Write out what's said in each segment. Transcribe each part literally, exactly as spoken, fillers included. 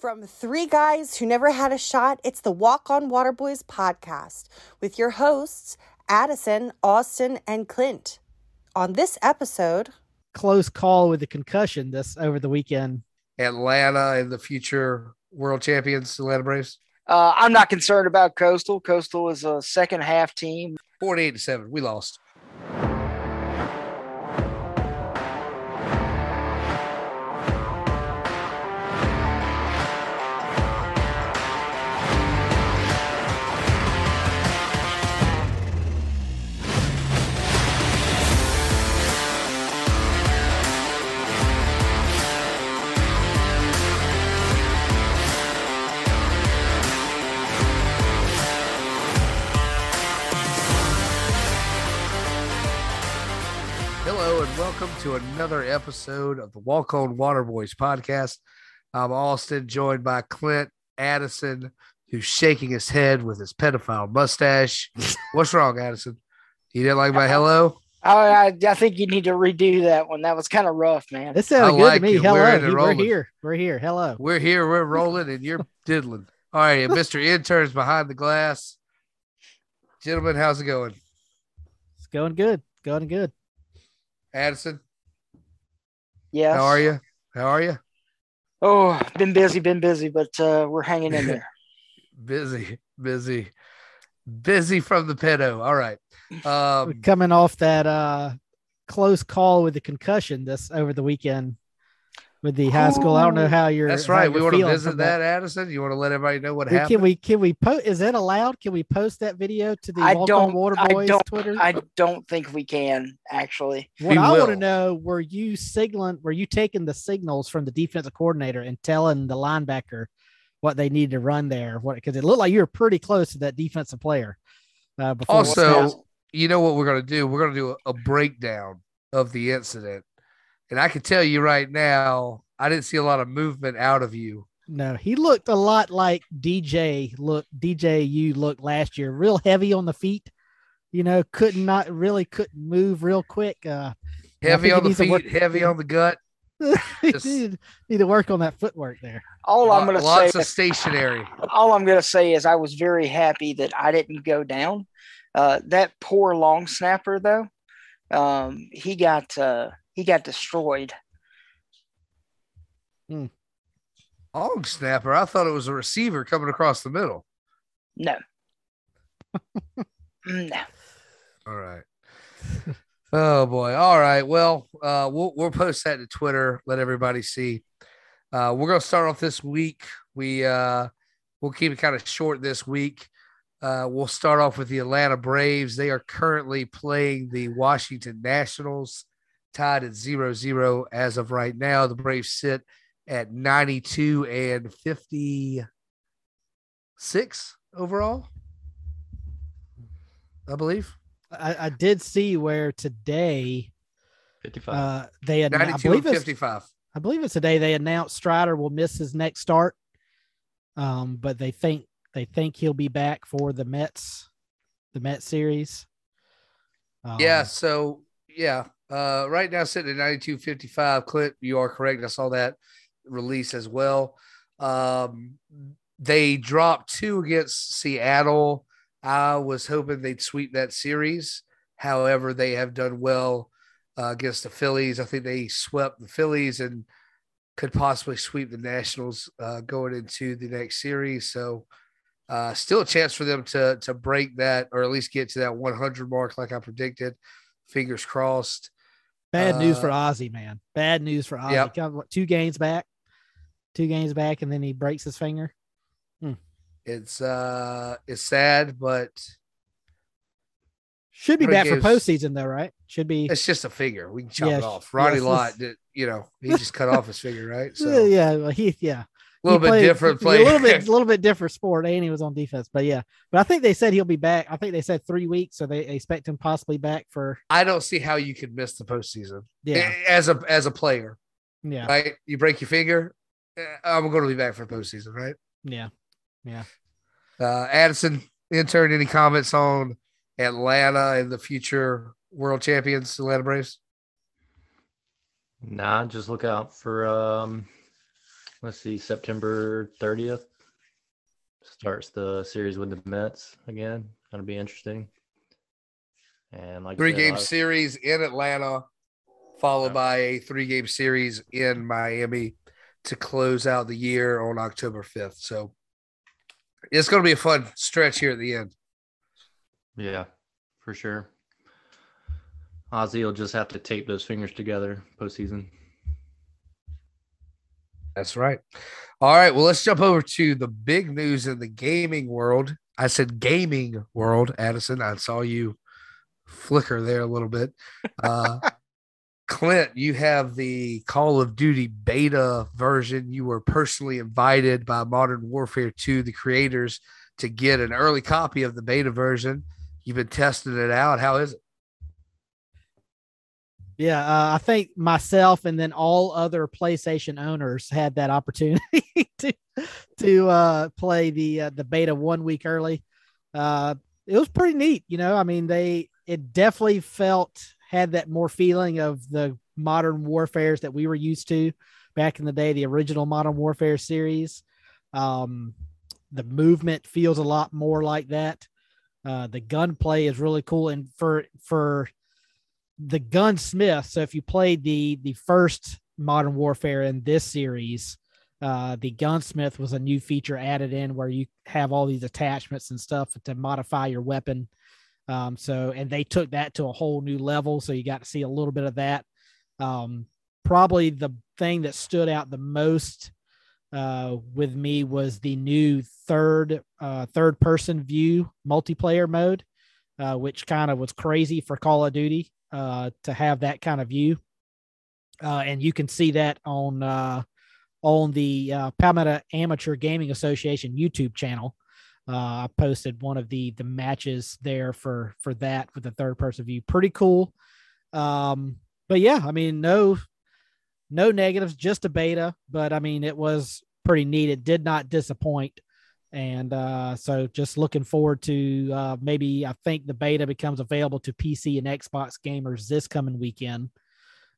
From three guys who never had a shot, it's the Walk on Water Boys podcast with your hosts, Addison, Austin, and Clint. On this episode... Close call with the concussion this over the weekend. Atlanta and the future world champions, Atlanta Braves. Uh, I'm not concerned about Coastal. Coastal is a second half team. forty-eight to seven, we lost. Welcome to another episode of the Walk on Water Boys podcast. I'm Austin, joined by Clint Addison, who's shaking his head with his pedophile mustache. What's wrong, Addison? You didn't like my hello? Oh, I, I think you need to redo that one. That was kind of rough, man. It sounded good like to me. It. Hello, we're, we're here. We're here. Hello. We're here. We're rolling, and you're diddling. All right, and Mister Intern's behind the glass. Gentlemen, how's it going? It's going good. Going good. Addison, yes. How are you? How are you? Oh, been busy, been busy, but uh, we're hanging in there. busy, busy, busy from the pedo. All right, um, coming off that uh, close call with the concussion this over the weekend with the high school. I don't know how you're. That's right. We want to visit that, that, Addison. You want to let everybody know what we, happened. Can we? Can we post? Is that allowed? Can we post that video to the I Walk on Water Boys Twitter? I don't think we can. Actually, what we I want to know: were you signaling? Were you taking the signals from the defensive coordinator and telling the linebacker what they needed to run there? What? Because it looked like you were pretty close to that defensive player. Uh, before also, you know what we're going to do? We're going to do a, a breakdown of the incident. And I can tell you right now, I didn't see a lot of movement out of you. No, he looked a lot like D J look. D J, you looked last year, real heavy on the feet. You know, couldn't not really couldn't move real quick. Uh, heavy on the feet, work- heavy on the gut. Just, need to work on that footwork there. All I'm going to say, lots of stationary. All I'm going to say is I was very happy that I didn't go down. Uh, that poor long snapper, though, um, he got. Uh, He got destroyed. Hmm. Long snapper. I thought it was a receiver coming across the middle. No. No. All right. Oh boy. All right. Well, uh, we'll we'll post that to Twitter. Let everybody see. Uh, we're gonna start off this week. We uh, we'll keep it kind of short this week. Uh, we'll start off with the Atlanta Braves. They are currently playing the Washington Nationals. Tied at zero zero as of right now. The Braves sit at ninety-two and fifty-six overall, I believe. I, I did see where today fifty-five. Uh, they had ninety-two and fifty-five. I believe it's today they announced Strider will miss his next start, um, but they think they think he'll be back for the Mets, the Mets series. Um, yeah. So yeah. Uh, right now sitting at ninety-two fifty-five, Clint, you are correct. I saw that release as well. Um, they dropped two against Seattle. I was hoping they'd sweep that series. However, they have done well uh, against the Phillies. I think they swept the Phillies and could possibly sweep the Nationals uh, going into the next series. So uh, still a chance for them to, to break that or at least get to that one hundred mark like I predicted. Fingers crossed. Bad news uh, for Ozzy, man. Bad news for Ozzy. Yep. God, what, two games back, two games back, and then he breaks his finger. Hmm. It's uh, it's sad, but should be back games, for postseason though, right? Should be. It's just a finger. We can chop yeah, it off. Ronnie yeah, Lott, did, you know, he just cut off his finger, right? So yeah, well, he yeah, a little he bit played, different play, a little bit, a little bit different sport. And he was on defense, but yeah. But I think they said he'll be back. I think they said three weeks, so they expect him possibly back for. I don't see how you could miss the postseason. Yeah, as a as a player. Yeah, right. You break your finger, I'm going to be back for the postseason, right? Yeah, yeah. Uh, Addison, intern, any comments on Atlanta and the future world champions, Atlanta Braves? Nah, just look out for. Um... let's see, September thirtieth starts the series with the Mets again. Going to be interesting. And like three said, game was... series in Atlanta, followed yeah. by a three game series in Miami to close out the year on October fifth. So it's going to be a fun stretch here at the end. Yeah, for sure. Ozzy will just have to tape those fingers together postseason. That's right. All right. Well, let's jump over to the big news in the gaming world. I said gaming world, Addison. I saw you flicker there a little bit. Uh, Clint, you have the Call of Duty beta version. You were personally invited by Modern Warfare two, the creators, to get an early copy of the beta version. You've been testing it out. How is it? Yeah, uh, I think myself and then all other PlayStation owners had that opportunity to to uh, play the uh, the beta one week early. Uh, it was pretty neat, you know. I mean, they it definitely felt had that more feeling of the Modern Warfares that we were used to back in the day, the original Modern Warfare series. Um, the movement feels a lot more like that. Uh, the gunplay is really cool, and for for the gunsmith. So if you played the, the first Modern Warfare in this series, uh, the gunsmith was a new feature added in where you have all these attachments and stuff to modify your weapon. Um, so, and they took that to a whole new level. So you got to see a little bit of that. Um, probably the thing that stood out the most, uh, with me was the new third, uh, third person view multiplayer mode, uh, which kind of was crazy for Call of Duty. Uh, to have that kind of view. Uh, and you can see that on uh, on the uh, Palmetto Amateur Gaming Association YouTube channel. Uh, I posted one of the the matches there for, for that with the third-person view. Pretty cool. Um, but, yeah, I mean, no no negatives, just a beta. But, I mean, it was pretty neat. It did not disappoint. And uh, so just looking forward to uh, maybe I think the beta becomes available to P C and Xbox gamers this coming weekend.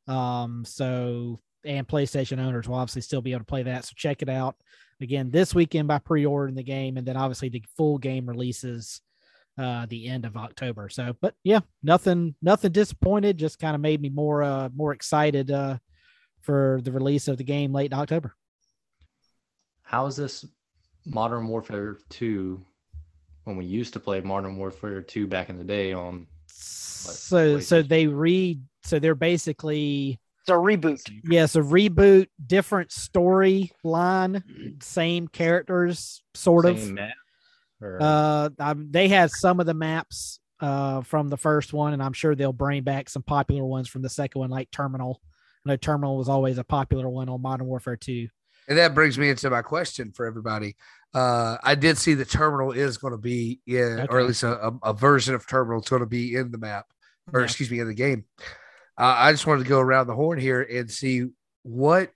Um, so and PlayStation owners will obviously still be able to play that. So check it out again this weekend by pre-ordering the game. And then obviously the full game releases uh, the end of October. So but yeah, nothing, nothing disappointed. Just kind of made me more uh, more excited uh, for the release of the game late in October. How is this? Modern Warfare two, when we used to play Modern Warfare two back in the day on what, so so they read so they're basically it's a reboot. Yes, yeah, a reboot, different story line, same characters, sort same of map, or... uh um, they have some of the maps uh from the first one, and I'm sure they'll bring back some popular ones from the second one, like Terminal. I know Terminal was always a popular one on Modern Warfare two. And that brings me into my question for everybody. Uh, I did see the Terminal is going to be in, okay. or at least a, a version of Terminal is going to be in the map, or yeah. excuse me, in the game. Uh, I just wanted to go around the horn here and see what,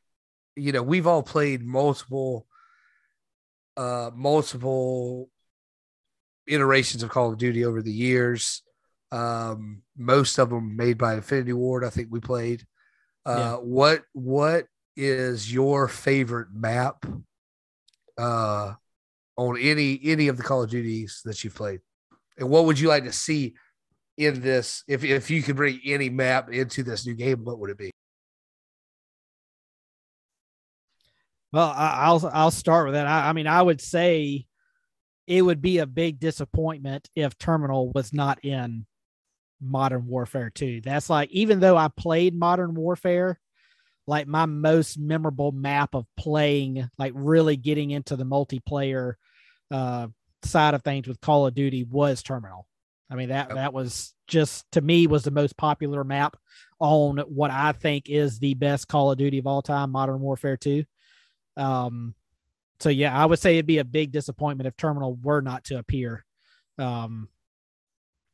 you know, we've all played multiple, uh, multiple iterations of Call of Duty over the years. Um, most of them made by Infinity Ward. I think we played uh, yeah. what, what, is your favorite map uh, on any any of the Call of Duties that you've played? And what would you like to see in this? If if you could bring any map into this new game, what would it be? Well, I'll I'll start with that. I, I mean, I would say it would be a big disappointment if Terminal was not in Modern Warfare two. That's like, even though I played Modern Warfare, like my most memorable map of playing, like really getting into the multiplayer uh, side of things with Call of Duty was Terminal. I mean, that, that was just, to me, was the most popular map on what I think is the best Call of Duty of all time, Modern Warfare two. Um, so yeah, I would say it'd be a big disappointment if Terminal were not to appear um,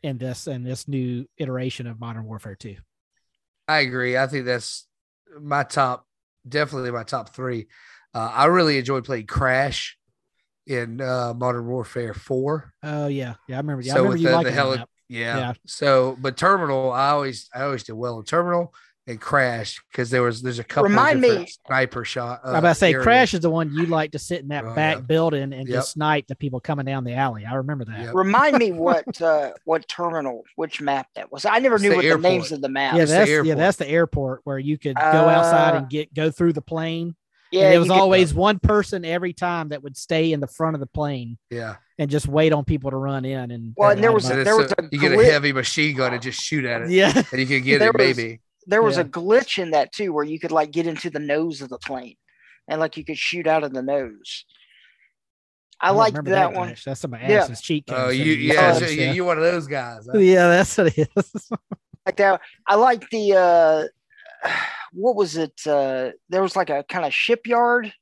in this, in this new iteration of Modern Warfare two. I agree. I think that's, my top, definitely my top three. Uh, I really enjoyed playing Crash in uh, Modern Warfare four. Oh yeah, yeah, I remember. Yeah, so I remember with you the, the heli- yeah. yeah. So, but Terminal, I always, I always did well in Terminal. and Crash, because there was there's a couple Remind of me. sniper shot. Uh, I'm about to say areas. Crash is the one you like to sit in that oh, back yeah. building and yep. just snipe the people coming down the alley. I remember that. Yep. Remind me what uh, what terminal, which map that was. I never it's knew the what airport. the names of the maps. Yeah, that's yeah, that's the airport where you could go uh, outside and get go through the plane. Yeah, and there was always one person every time that would stay in the front of the plane. Yeah. And just wait on people to run in. And well, and, and there was a, there was a, a you get a heavy machine gun and just shoot at it. Yeah, and you can get it, maybe. There was yeah. a glitch in that too, where you could like get into the nose of the plane, and like you could shoot out of the nose. I, I like that, that one. Glitch. That's some ass yeah. is cheat. Oh, you yeah, so yeah, you're one of those guys. Huh? Yeah, that's what it is. Like that. I like the uh, what was it? Uh, there was like a kind of shipyard.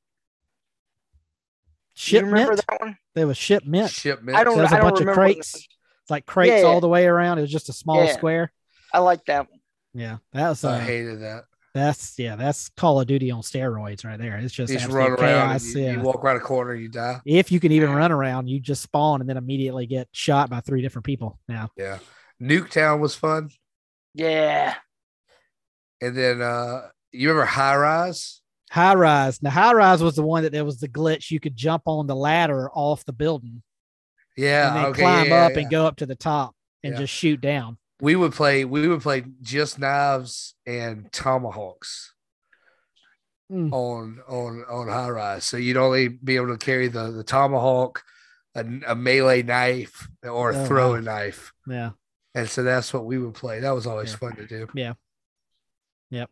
Shipment? You remember that one? There was shipment. Shipment. I don't. So I don't remember. There's a bunch of crates. It's like crates yeah, yeah. all the way around. It was just a small yeah. square. I like that one. Yeah, that was. Uh, I hated that. That's yeah. That's Call of Duty on steroids right there. It's just, you just run around. You, yeah. you walk around a corner, you die. If you can even yeah. run around, you just spawn and then immediately get shot by three different people. Now, yeah, Nuketown was fun. Yeah. And then uh you remember High Rise? High Rise. Now, High Rise was the one that there was the glitch. You could jump on the ladder off the building. Yeah. And then okay, climb yeah, up yeah. and go up to the top and yeah. just shoot down. We would play. We would play just knives and tomahawks mm. on on on High Rise. So you'd only be able to carry the, the tomahawk, a, a melee knife, or a oh, throwing wow. knife. Yeah, and so that's what we would play. That was always yeah. fun to do. Yeah, yep.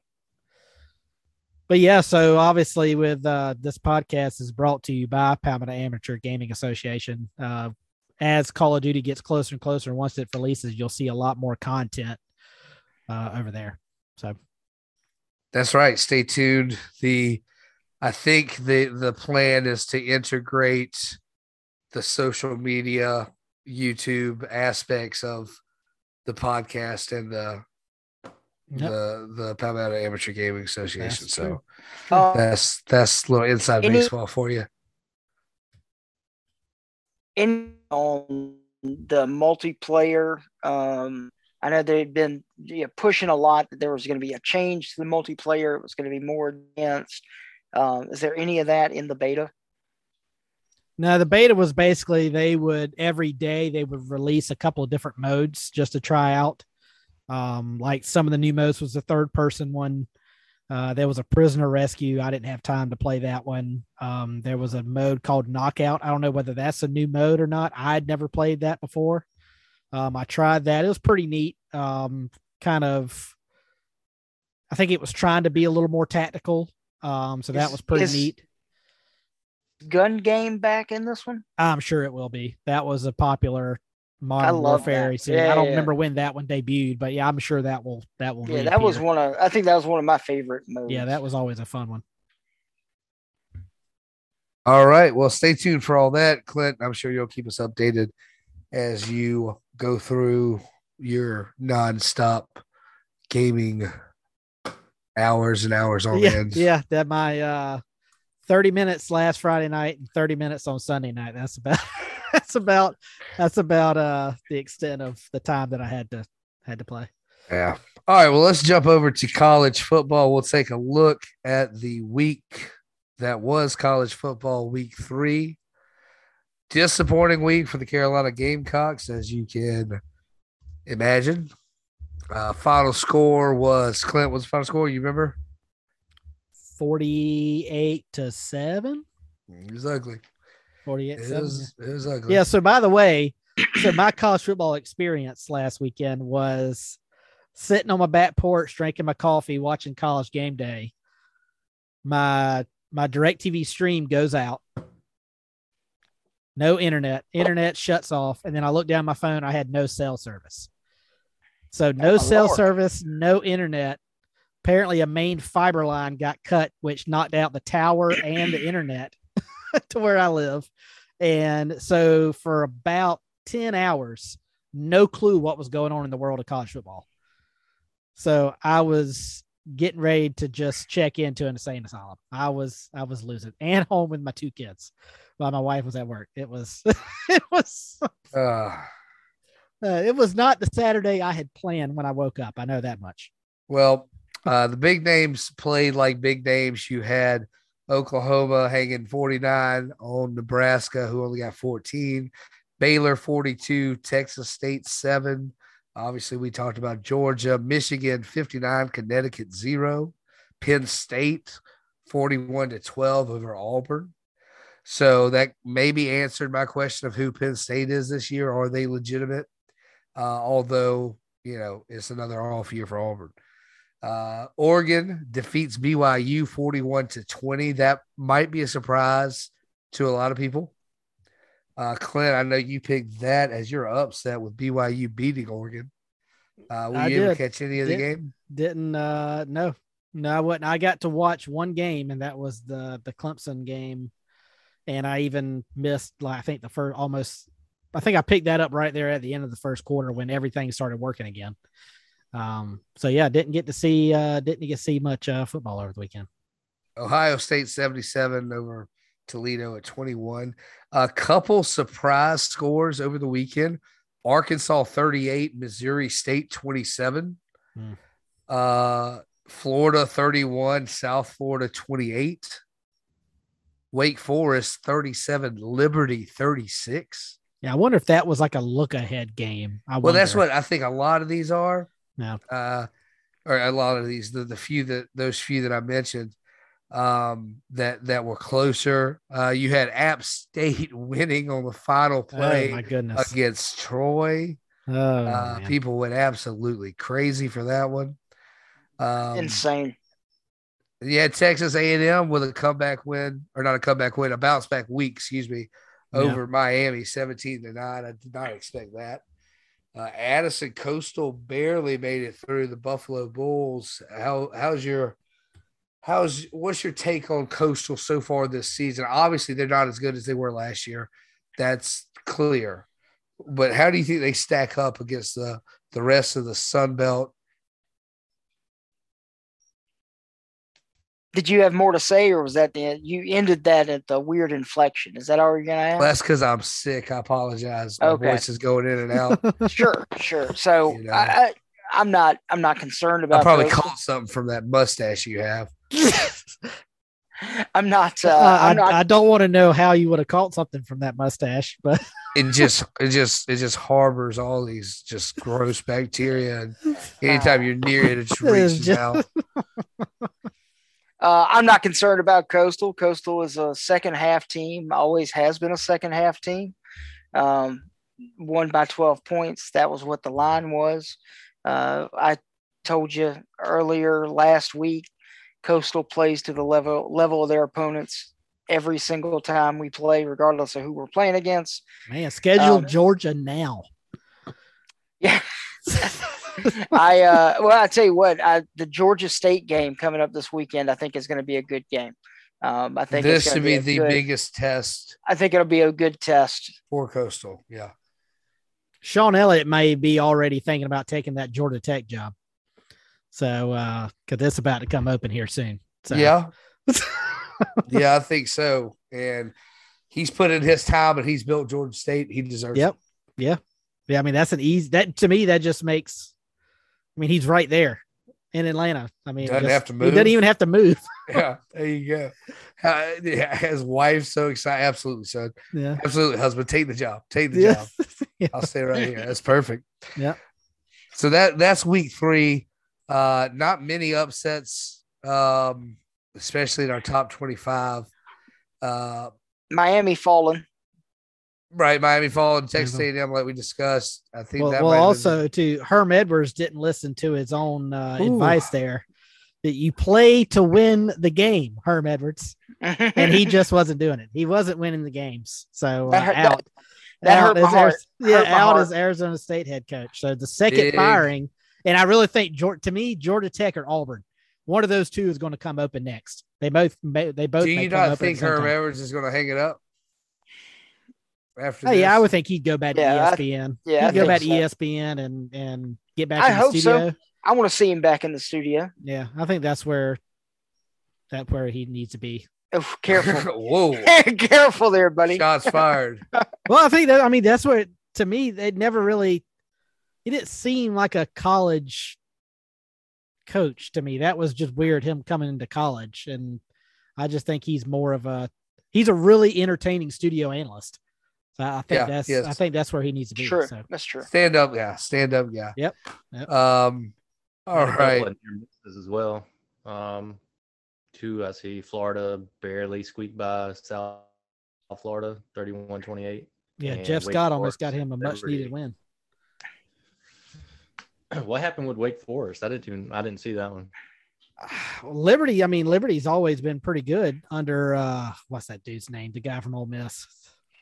But yeah, so obviously, with uh, this podcast is brought to you by Palmetto Amateur Gaming Association. Uh, As Call of Duty gets closer and closer, and once it releases, you'll see a lot more content uh, over there. So that's right. Stay tuned. The I think the the plan is to integrate the social media, YouTube aspects of the podcast and the yep. the the Palmetto Amateur Gaming Association. That's so uh, that's that's a little inside any- baseball for you. In on the multiplayer, um, I know they've been you know, pushing a lot that there was going to be a change to the multiplayer. It was going to be more advanced. Um, is there any of that in the beta? No, the beta was basically they would every day they would release a couple of different modes just to try out. Um, like some of the new modes was the third person one. Uh, there was a prisoner rescue. I didn't have time to play that one. Um, there was a mode called Knockout. I don't know whether that's a new mode or not. I'd never played that before. Um, I tried that. It was pretty neat. Um, kind of, I think it was trying to be a little more tactical. Um, so that was pretty is neat. Gun game back in this one? I'm sure it will be. That was a popular Modern Warfare series. Yeah, I don't yeah. remember when that one debuted, but yeah, I'm sure that will that will. Yeah, that was one of. I think that was one of my favorite movies. Yeah, that was always a fun one. All right, well, stay tuned for all that, Clint. I'm sure you'll keep us updated as you go through your nonstop gaming hours and hours on yeah, end. Yeah, that my uh, thirty minutes last Friday night and thirty minutes on Sunday night. That's about. That's about that's about uh the extent of the time that I had to had to play. Yeah. All right. Well, let's jump over to college football. We'll take a look at the week that was college football week three. Disappointing week for the Carolina Gamecocks, as you can imagine. Uh, final score was Clint. What's the final score? You remember? forty-eight to seven It was ugly. forty-eight it was, it was ugly. Yeah, so by the way, so my college football experience last weekend was sitting on my back porch, drinking my coffee, watching College Game Day. My my DirecTV stream goes out. No internet. Internet shuts off. And then I look down my phone. I had no cell service. So no oh, cell Lord. service, no internet. Apparently a main fiber line got cut, which knocked out the tower and the internet. To where I live. And so for about ten hours, no clue what was going on in the world of college football. So I was getting ready to just check into an insane asylum. I was, I was losing and home with my two kids while my wife was at work. It was, it was, uh, uh, it was not the Saturday I had planned when I woke up. I know that much. Well, Uh, the big names played like big names. You had Oklahoma hanging forty-nine on Nebraska, who only got fourteen. Baylor, forty-two. Texas State, seven. Obviously, we talked about Georgia. Michigan, fifty-nine. Connecticut, zero. Penn State, forty-one to twelve over Auburn. So that maybe answered my question of who Penn State is this year. Are they legitimate? Uh, although, you know, it's another off year for Auburn. Uh, Oregon defeats B Y U forty-one to twenty. That might be a surprise to a lot of people. Uh, Clint, I know you picked that as you're upset with B Y U beating Oregon. Uh, were you able to catch any of the game? Didn't, uh, no, no, I wouldn't. I got to watch one game, and that was the, the Clemson game. And I even missed, like, I think the first almost, I think I picked that up right there at the end of the first quarter when everything started working again. Um, so yeah, didn't get to see, uh, didn't get to see much, uh, football over the weekend. Ohio State seventy-seven over Toledo at twenty-one. A couple surprise scores over the weekend. Arkansas thirty-eight, Missouri State twenty-seven, hmm. uh, Florida thirty-one, South Florida twenty-eight, Wake Forest thirty-seven, Liberty thirty-six. Yeah. I wonder if that was like a look ahead game. I well, wonder. That's what I think a lot of these are. Yeah. Uh, or a lot of these, the, the few that those few that I mentioned um, that, that were closer. Uh, you had App State winning on the final play oh, my goodness. against Troy. Oh, uh, people went absolutely crazy for that one. Um, Insane. Yeah. Texas A and M with a comeback win or not a comeback win, a bounce back week, excuse me, over yeah. Miami seventeen to nine. I did not expect that. Uh, Addison Coastal barely made it through the Buffalo Bulls. How how's your how's what's your take on Coastal so far this season? Obviously, they're not as good as they were last year. That's clear. But how do you think they stack up against the, the rest of the Sun Belt? Did you have more to say, or was that the end? You ended that at the weird inflection. Is that all you're going to ask? Well, that's because I'm sick. I apologize. My okay. voice is going in and out. Sure, sure. So you know, I, I, I'm not I'm not concerned about I probably those. Caught something from that mustache you have. I'm not, uh, uh, I'm not. I, I don't want to know how you would have caught something from that mustache, but it just, it just, it just harbors all these just gross bacteria. And anytime uh, you're near it, it just reaches just... out. Uh, I'm not concerned about Coastal. Coastal is a second-half team, always has been a second-half team. Um, won by twelve points. That was what the line was. Uh, I told you earlier last week, Coastal plays to the level level of their opponents every single time we play, regardless of who we're playing against. Man, schedule um, Georgia now. Yeah. I uh, well, I tell you what, I, the Georgia State game coming up this weekend, I think is going to be a good game. Um, I think this should be, be the good, biggest test. I think it'll be a good test for Coastal. Yeah, Sean Elliott may be already thinking about taking that Georgia Tech job. So, uh, because it's about to come open here soon. So. Yeah, yeah, I think so. And he's put in his time, and he's built Georgia State. He deserves. Yep. It. Yeah. Yeah. I mean, that's an easy. That to me, that just makes. I mean, he's right there in Atlanta. I mean, doesn't just, have to move. He doesn't even have to move. Yeah, there you go. Uh, yeah, his wife's so excited. Absolutely, son. Yeah, absolutely, husband. Take the job. Take the yeah. job. Yeah. I'll stay right here. That's perfect. Yeah. So that that's week three. Uh, not many upsets, um, especially in our top twenty-five. Uh, Miami falling. Right, Miami falling, Texas A and M, like we discussed. I think well, that well, might also been... too. Herm Edwards didn't listen to his own uh, advice there. That you play to win the game, Herm Edwards, and he just wasn't doing it. He wasn't winning the games, so uh, that hurt, out. That, that out hurt my heart. Ari- hurt yeah, my out heart. Is Arizona State head coach. So the second Big. firing, and I really think to me, Georgia Tech or Auburn, one of those two is going to come open next. They both, they both. Do you not think Herm Edwards is going to hang it up? After oh, yeah, I would think he'd go back yeah, to E S P N. I, yeah, he'd go back so. to E S P N and and get back I in the hope studio. So. I want to see him back in the studio. Yeah, I think that's where that where he needs to be. Oh, careful. Whoa. Careful there, buddy. Shots fired. Well, I think that I mean that's where to me it never really it didn't seem like a college coach to me. That was just weird, him coming into college. And I just think he's more of a, he's a really entertaining studio analyst. So I think yeah, that's, I think that's where he needs to be. Sure. So. That's true. Stand up. Yeah. Stand up. Yeah. Yep. yep. Um, all right. As well. Um, two, I see Florida barely squeaked by South Florida, thirty-one twenty-eight. Yeah, and Jeff Wake Scott Forest almost got him a much-needed win. What happened with Wake Forest? I didn't even, I didn't see that one. Liberty, I mean, Liberty's always been pretty good under, uh, what's that dude's name? The guy from Ole Miss.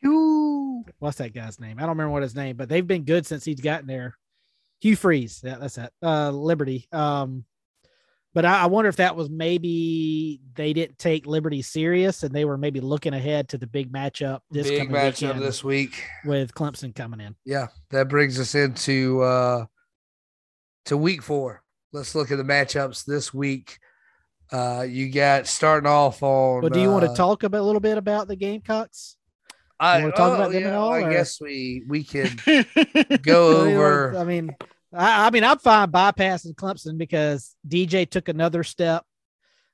Hugh. What's that guy's name? I don't remember what his name, but they've been good since he's gotten there. Hugh Freeze. Yeah, that's that. Uh, Liberty. Um, but I, I wonder if that was maybe they didn't take Liberty serious and they were maybe looking ahead to the big matchup this big matchup this week with Clemson coming in. Yeah, that brings us into uh, to week four. Let's look at the matchups this week. Uh, you got starting off on. Well, do you uh, want to talk a little bit about the Gamecocks? I, want to talk oh, about them yeah, at all, I or? guess we we could go over. I mean. I, I mean, I'm fine bypassing Clemson because D J took another step.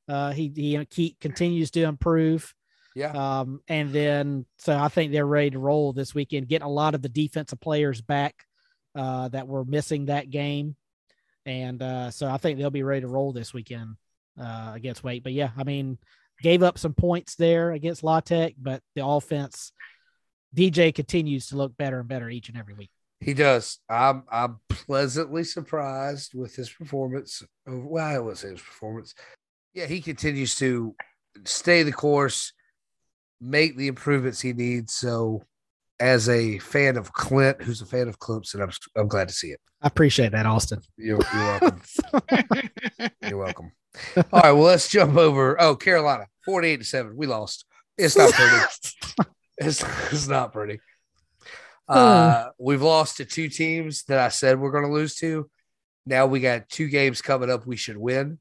Uh, he, he he continues to improve. Yeah. Um, and then, so I think they're ready to roll this weekend, getting a lot of the defensive players back uh, that were missing that game. And uh, so I think they'll be ready to roll this weekend uh, against Wake. But yeah, I mean, gave up some points there against La Tech, but the offense, D J continues to look better and better each and every week. He does. I'm I'm pleasantly surprised with his performance. Well, I wouldn't say his performance. Yeah, he continues to stay the course, make the improvements he needs. So, as a fan of Clint, who's a fan of Clemson, I'm I'm glad to see it. I appreciate that, Austin. You're, you're welcome. You're welcome. All right, well, let's jump over. Oh, Carolina, forty-eight to seven. We lost. It's not pretty. it's it's not pretty. Uh, we've lost to two teams that I said we're going to lose to. Now we got two games coming up we should win,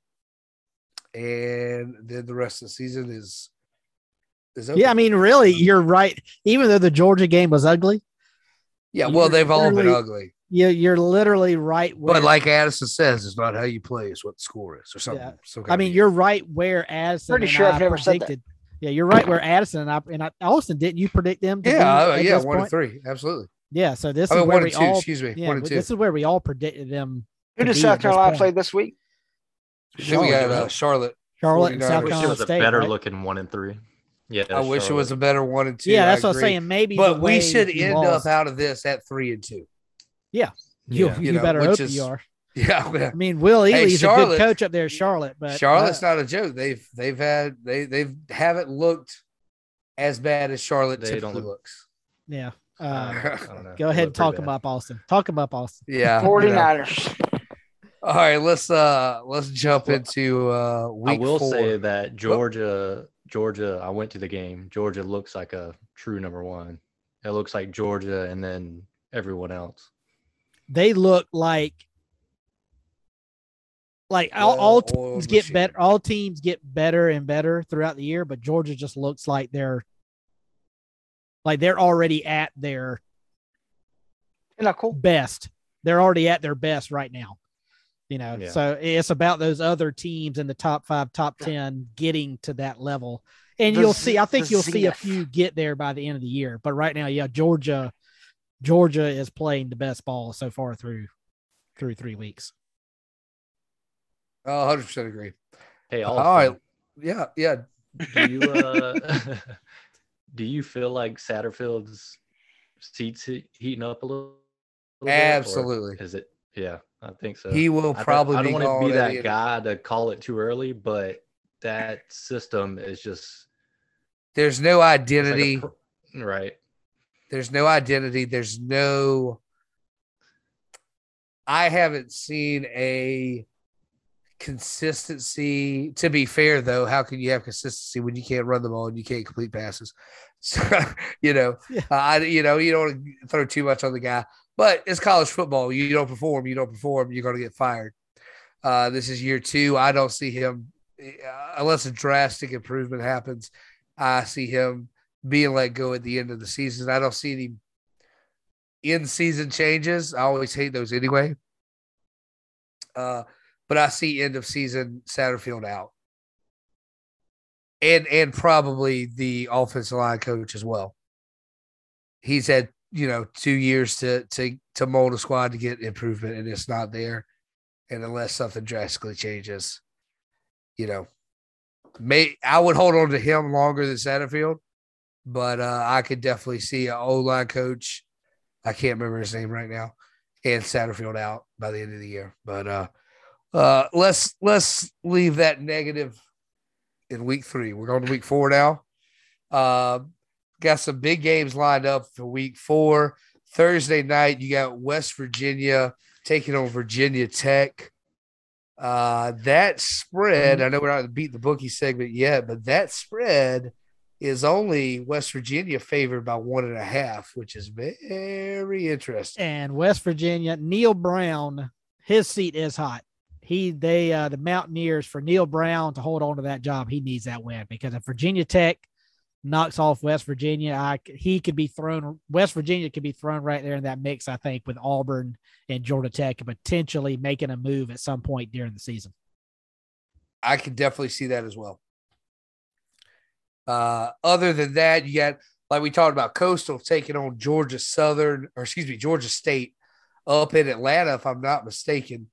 and then the rest of the season is is over. Yeah, I mean, really, you're right. Even though the Georgia game was ugly, yeah, well, they've all been ugly. Yeah, you're literally right. Where, but like Addison says, it's not how you play; it's what the score is, or something. Yeah. Some kind I mean, of you're game. right where Addison. Pretty sure I I've never predicted. said that. Yeah, you're right. Where Addison and I and I, Austin, didn't you predict them? To yeah, yeah, one point? and three, absolutely. Yeah, so this I mean, is where one we and two, all. Excuse me, yeah, one and two. This is where we all predicted them. Who did South Carolina play this week? Should we got uh, Charlotte, Charlotte, and South Carolina State. I wish it was a State, better right? looking one and three. Yeah, I wish Charlotte. it was a better one and two. Yeah, that's I what I'm saying. Maybe, but we should end lost. up out of this at three and two. Yeah, you yeah. you, you know, better hope is, you are. Yeah, yeah, I mean, Will Ely's hey, a good coach up there, Charlotte. But Charlotte's uh, not a joke. They've they've had they they've haven't looked as bad as Charlotte typically look. looks. Yeah. Uh, go ahead and talk about Austin. Talk about Austin. Yeah. 49ers. You know. All right, let's uh let's jump into uh week I will four. say that Georgia, Georgia. I went to the game. Georgia looks like a true number one. It looks like Georgia, and then everyone else. They look like. Like all, all teams get better, all teams get better and better throughout the year, but Georgia just looks like they're like they're already at their best. They're already at their best right now, you know. Yeah. So it's about those other teams in the top five, top ten getting to that level, and the, you'll see. I think you'll Z F. see a few get there by the end of the year, but right now, yeah, Georgia, Georgia is playing the best ball so far through through three weeks. Oh, one hundred percent agree. Hey, Austin, all right. Yeah, yeah. Do you uh, do you feel like Satterfield's seats heating up a little? A little Absolutely. Bit, is it? Yeah, I think so. He will probably. I don't, I don't want to be that idiot. guy to call it too early, but that system is just. There's no identity, like a, right? There's no identity. There's no. I haven't seen a. Consistency. To be fair, though, how can you have consistency when you can't run the ball and you can't complete passes? So, you know, yeah. uh, I, you know, you don't want to throw too much on the guy. But it's college football. You don't perform, you don't perform, you're going to get fired. Uh, this is year two. I don't see him uh, unless a drastic improvement happens. I see him being let go at the end of the season. I don't see any in-season changes. I always hate those anyway. Uh, but I see end of season Satterfield out. And and probably the offensive line coach as well. He's had, you know, two years to to to mold a squad to get improvement, and it's not there. And unless something drastically changes, you know, may I would hold on to him longer than Satterfield, but uh, I could definitely see an O-line coach. I can't remember his name right now, and Satterfield out by the end of the year. But uh, uh, let's let's leave that negative. In week three, we're going to week four now. Uh, got some big games lined up for week four. Thursday night, you got West Virginia taking on Virginia Tech. Uh, that spread, I know we're not going to beat the bookie segment yet, but that spread is only West Virginia favored by one and a half, which is very interesting. And West Virginia, Neil Brown, his seat is hot. He, they, uh, the Mountaineers, for Neil Brown to hold on to that job, he needs that win, because if Virginia Tech knocks off West Virginia, I, he could be thrown, West Virginia could be thrown right there in that mix, I think, with Auburn and Georgia Tech, and potentially making a move at some point during the season. I could definitely see that as well. Uh, other than that, you got, like we talked about, Coastal taking on Georgia Southern, or excuse me, Georgia State up in Atlanta, if I'm not mistaken.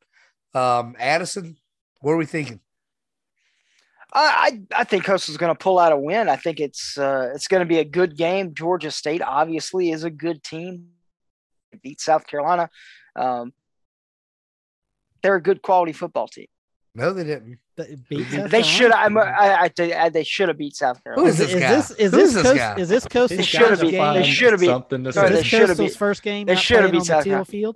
Um, Addison, what are we thinking? I I, I think Coastal's going to pull out a win. I think it's uh, it's going to be a good game. Georgia State obviously is a good team. They beat South Carolina. Um, they're a good quality football team. No, they didn't. They, they should. I'm. I, I, I. They should have beat South Carolina. Who is this guy? Is this, is this, this Coast, guy? Is this Coastal's first game? They should have beat. This Coastal's first game. They should have beat South Carolina.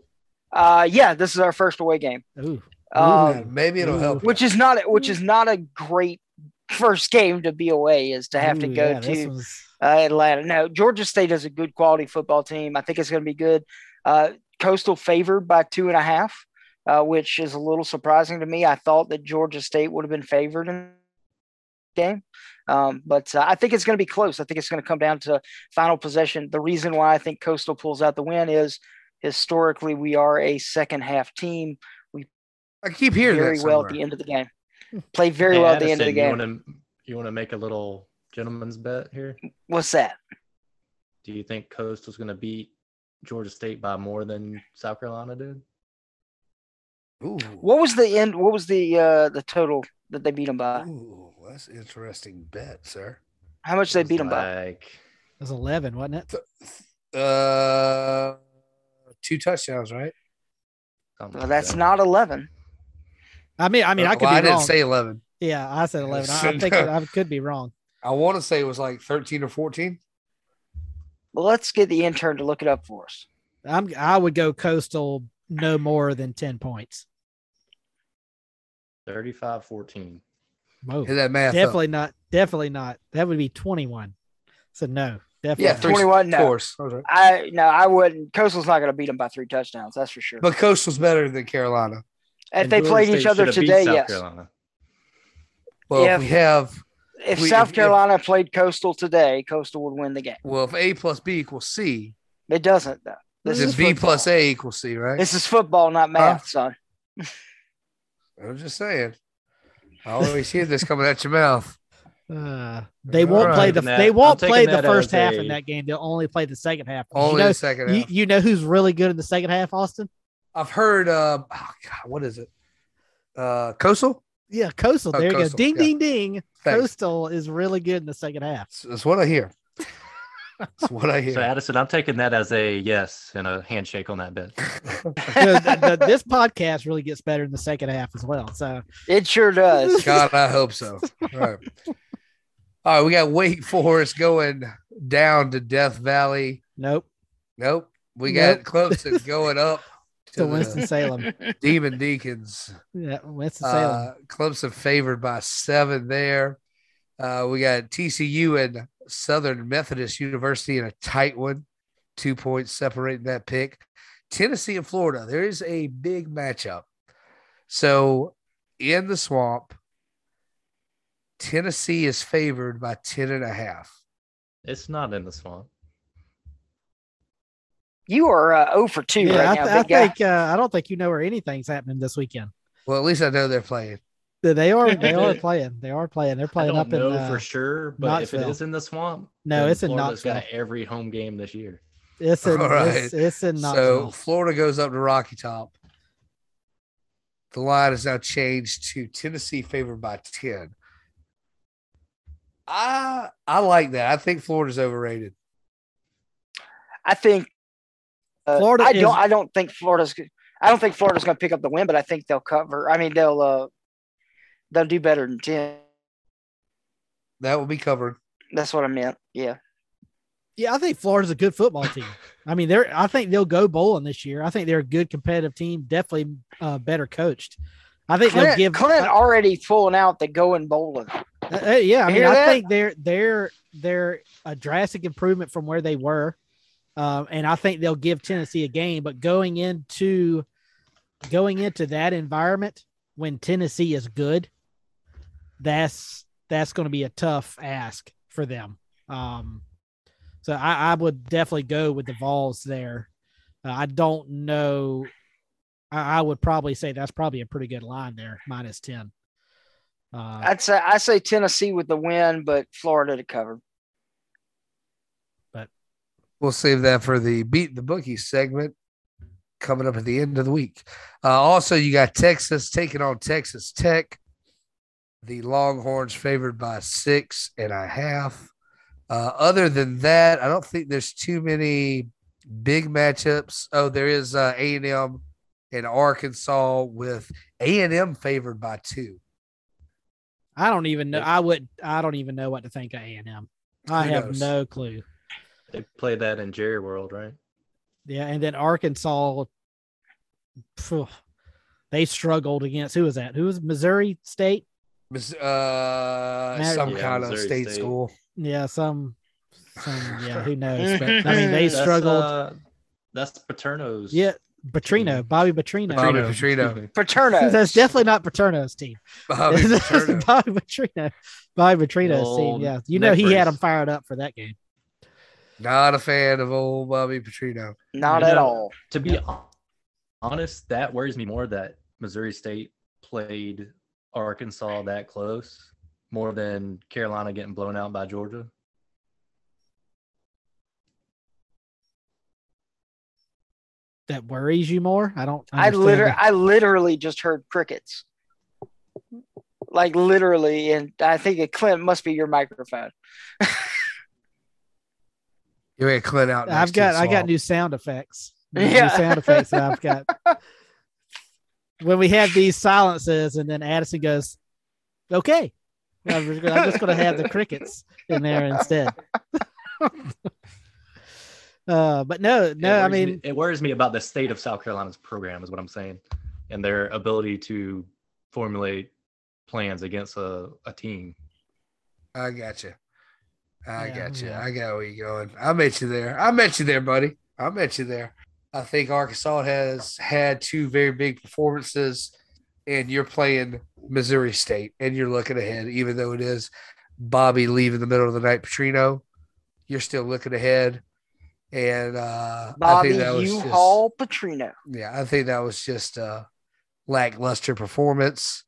Uh, yeah, this is our first away game. Ooh. Um, Ooh, maybe it'll help. Which is not, which is not a great first game to be away, is to have Ooh, to go yeah, to was... uh, Atlanta. No, Georgia State is a good quality football team. I think it's going to be good. Uh, Coastal favored by two and a half, uh, which is a little surprising to me. I thought that Georgia State would have been favored in the game. Um, but uh, I think it's going to be close. I think it's going to come down to final possession. The reason why I think Coastal pulls out the win is, historically, we are a second-half team. We I keep hearing very that well at the end of the game. Play very hey, well at Addison, the end of the game. You want to you want to make a little gentleman's bet here? What's that? Do you think Coastal's going to beat Georgia State by more than South Carolina did? Ooh. What was the end? What was the uh, the total that they beat them by? Ooh, that's an interesting bet, sir. How much they beat them by? It was eleven, wasn't it? Uh. Two touchdowns, right? Well, that's not eleven. I mean, I mean, I could well, be I wrong. I didn't say eleven. Yeah, I said eleven. I, I think I could be wrong. I want to say it was like thirteen or fourteen. Well, let's get the intern to look it up for us. I'm. I would go Coastal no more than ten points. thirty-five fourteen. Oh, that math definitely up. not. Definitely not. That would be twenty-one. So no. Definitely. Yeah, twenty-one. No, course. Right. I no, I wouldn't. Coastal's not going to beat them by three touchdowns. That's for sure. But Coastal's better than Carolina. If and they Georgia played State each other today, yes. Carolina. Well, if, if we have, if we, South if, Carolina if, played Coastal today, Coastal would win the game. Well, if A plus B equals C, it doesn't though. This is B football. Plus A equals C, right? This is football, not math, huh? Son. I'm just saying. I always hear this coming out your mouth. Uh, they won't right. play the that, they won't play the first half a, in that game. They'll only play the second half. Only you know, the second half. You, you know who's really good in the second half, Austin? I've heard. Uh, oh God, what is it? Uh, Coastal. Yeah, Coastal. Oh, there you Coastal. go. Ding, yeah. ding, ding. Thanks. Coastal is really good in the second half. That's what I hear. That's what I hear. So Addison, I'm taking that as a yes and a handshake on that bet. the, the, this podcast really gets better in the second half as well. So it sure does. God, I hope so. All right. All right, we got Wake Forest going down to Death Valley. Nope. Nope. We got nope. Clemson going up to, to Winston-Salem. Demon Deacons. Yeah, Winston-Salem. Uh, Clemson favored by seven there. Uh, we got T C U and Southern Methodist University in a tight one. Two points separating that pick. Tennessee and Florida. There is a big matchup. So in the swamp, Tennessee is favored by ten and a half. It's not in the swamp. You are uh, zero for two yeah, right I th- now, big I guy. Think, uh, I don't think you know where anything's happening this weekend. Well, at least I know they're playing. They are. They are playing. They are playing. They're playing I don't up know in. Uh, for sure, but Knoxville. If it is in the swamp, no, it's in Florida's Knoxville. Got every home game this year. It's in. All right. It's, it's in Knoxville. So Florida goes up to Rocky Top. The line is now changed to Tennessee favored by ten. I I like that. I think Florida's overrated. I think uh, Florida. I is, don't. I don't think Florida's. I don't think Florida's going to pick up the win, but I think they'll cover. I mean, they'll. Uh, They'll do better than ten. That will be covered. That's what I meant. Yeah. Yeah, I think Florida's a good football team. I mean, they're. I think they'll go bowling this year. I think they're a good competitive team. Definitely uh, better coached. I think Clint, they'll give. Clint already pulling out the going bowling. Uh, yeah, I mean, I think they're they're they're a drastic improvement from where they were, um, and I think they'll give Tennessee a game. But going into going into that environment when Tennessee is good. That's that's going to be a tough ask for them. Um, so I, I would definitely go with the Vols there. Uh, I don't know. I, I would probably say that's probably a pretty good line there, minus ten. Uh, I'd say I say Tennessee with the win, but Florida to cover. But we'll save that for the Beat the Bookies segment coming up at the end of the week. Uh, also, you got Texas taking on Texas Tech. The Longhorns favored by six and a half. Uh, other than that, I don't think there's too many big matchups. Oh, there is uh, A and M and Arkansas with A and M favored by two. I don't even know. I would. I don't even know what to think of A and M. I Who have knows? No clue. They played that in Jerry World, right? Yeah, and then Arkansas. Phew, they struggled against who was that? Who was Missouri State? Uh, some yeah, kind Missouri of state, state school. Yeah, some, some yeah, who knows? But, I mean, they that's, struggled. Uh, that's Paterno's. Yeah, Petrino, Bobby Petrino. Bobby Petrino. Paterno. That's definitely not Paterno's team. Bobby Paterno. Bobby Petrino. Bobby Petrino's old team, yeah. You know, he had them fired up for that game. Not a fan of old Bobby Petrino. Not you at know, all. To be honest, that worries me more that Missouri State played Arkansas that close more than Carolina getting blown out by Georgia. That worries you more? I don't understand. I literally, I literally just heard crickets. Like literally. And I think it, Clint, must be your microphone. You had Clint out. I've got, I got new sound effects. Yeah. New sound effects that I've got. When we have these silences and then Addison goes, okay, I'm just going to have the crickets in there instead. uh, but no, no, I mean. Me, it worries me about the state of South Carolina's program is what I'm saying. And their ability to formulate plans against a, a team. I got you. I yeah, got you. Yeah. I got where you're going. I met you there. I met you there, buddy. I met you there. I think Arkansas has had two very big performances, and you're playing Missouri State, and you're looking ahead, even though it is Bobby leaving the middle of the night, Petrino. You're still looking ahead, and uh, Bobby I think that was U-Haul just, Petrino. Yeah, I think that was just a lackluster performance.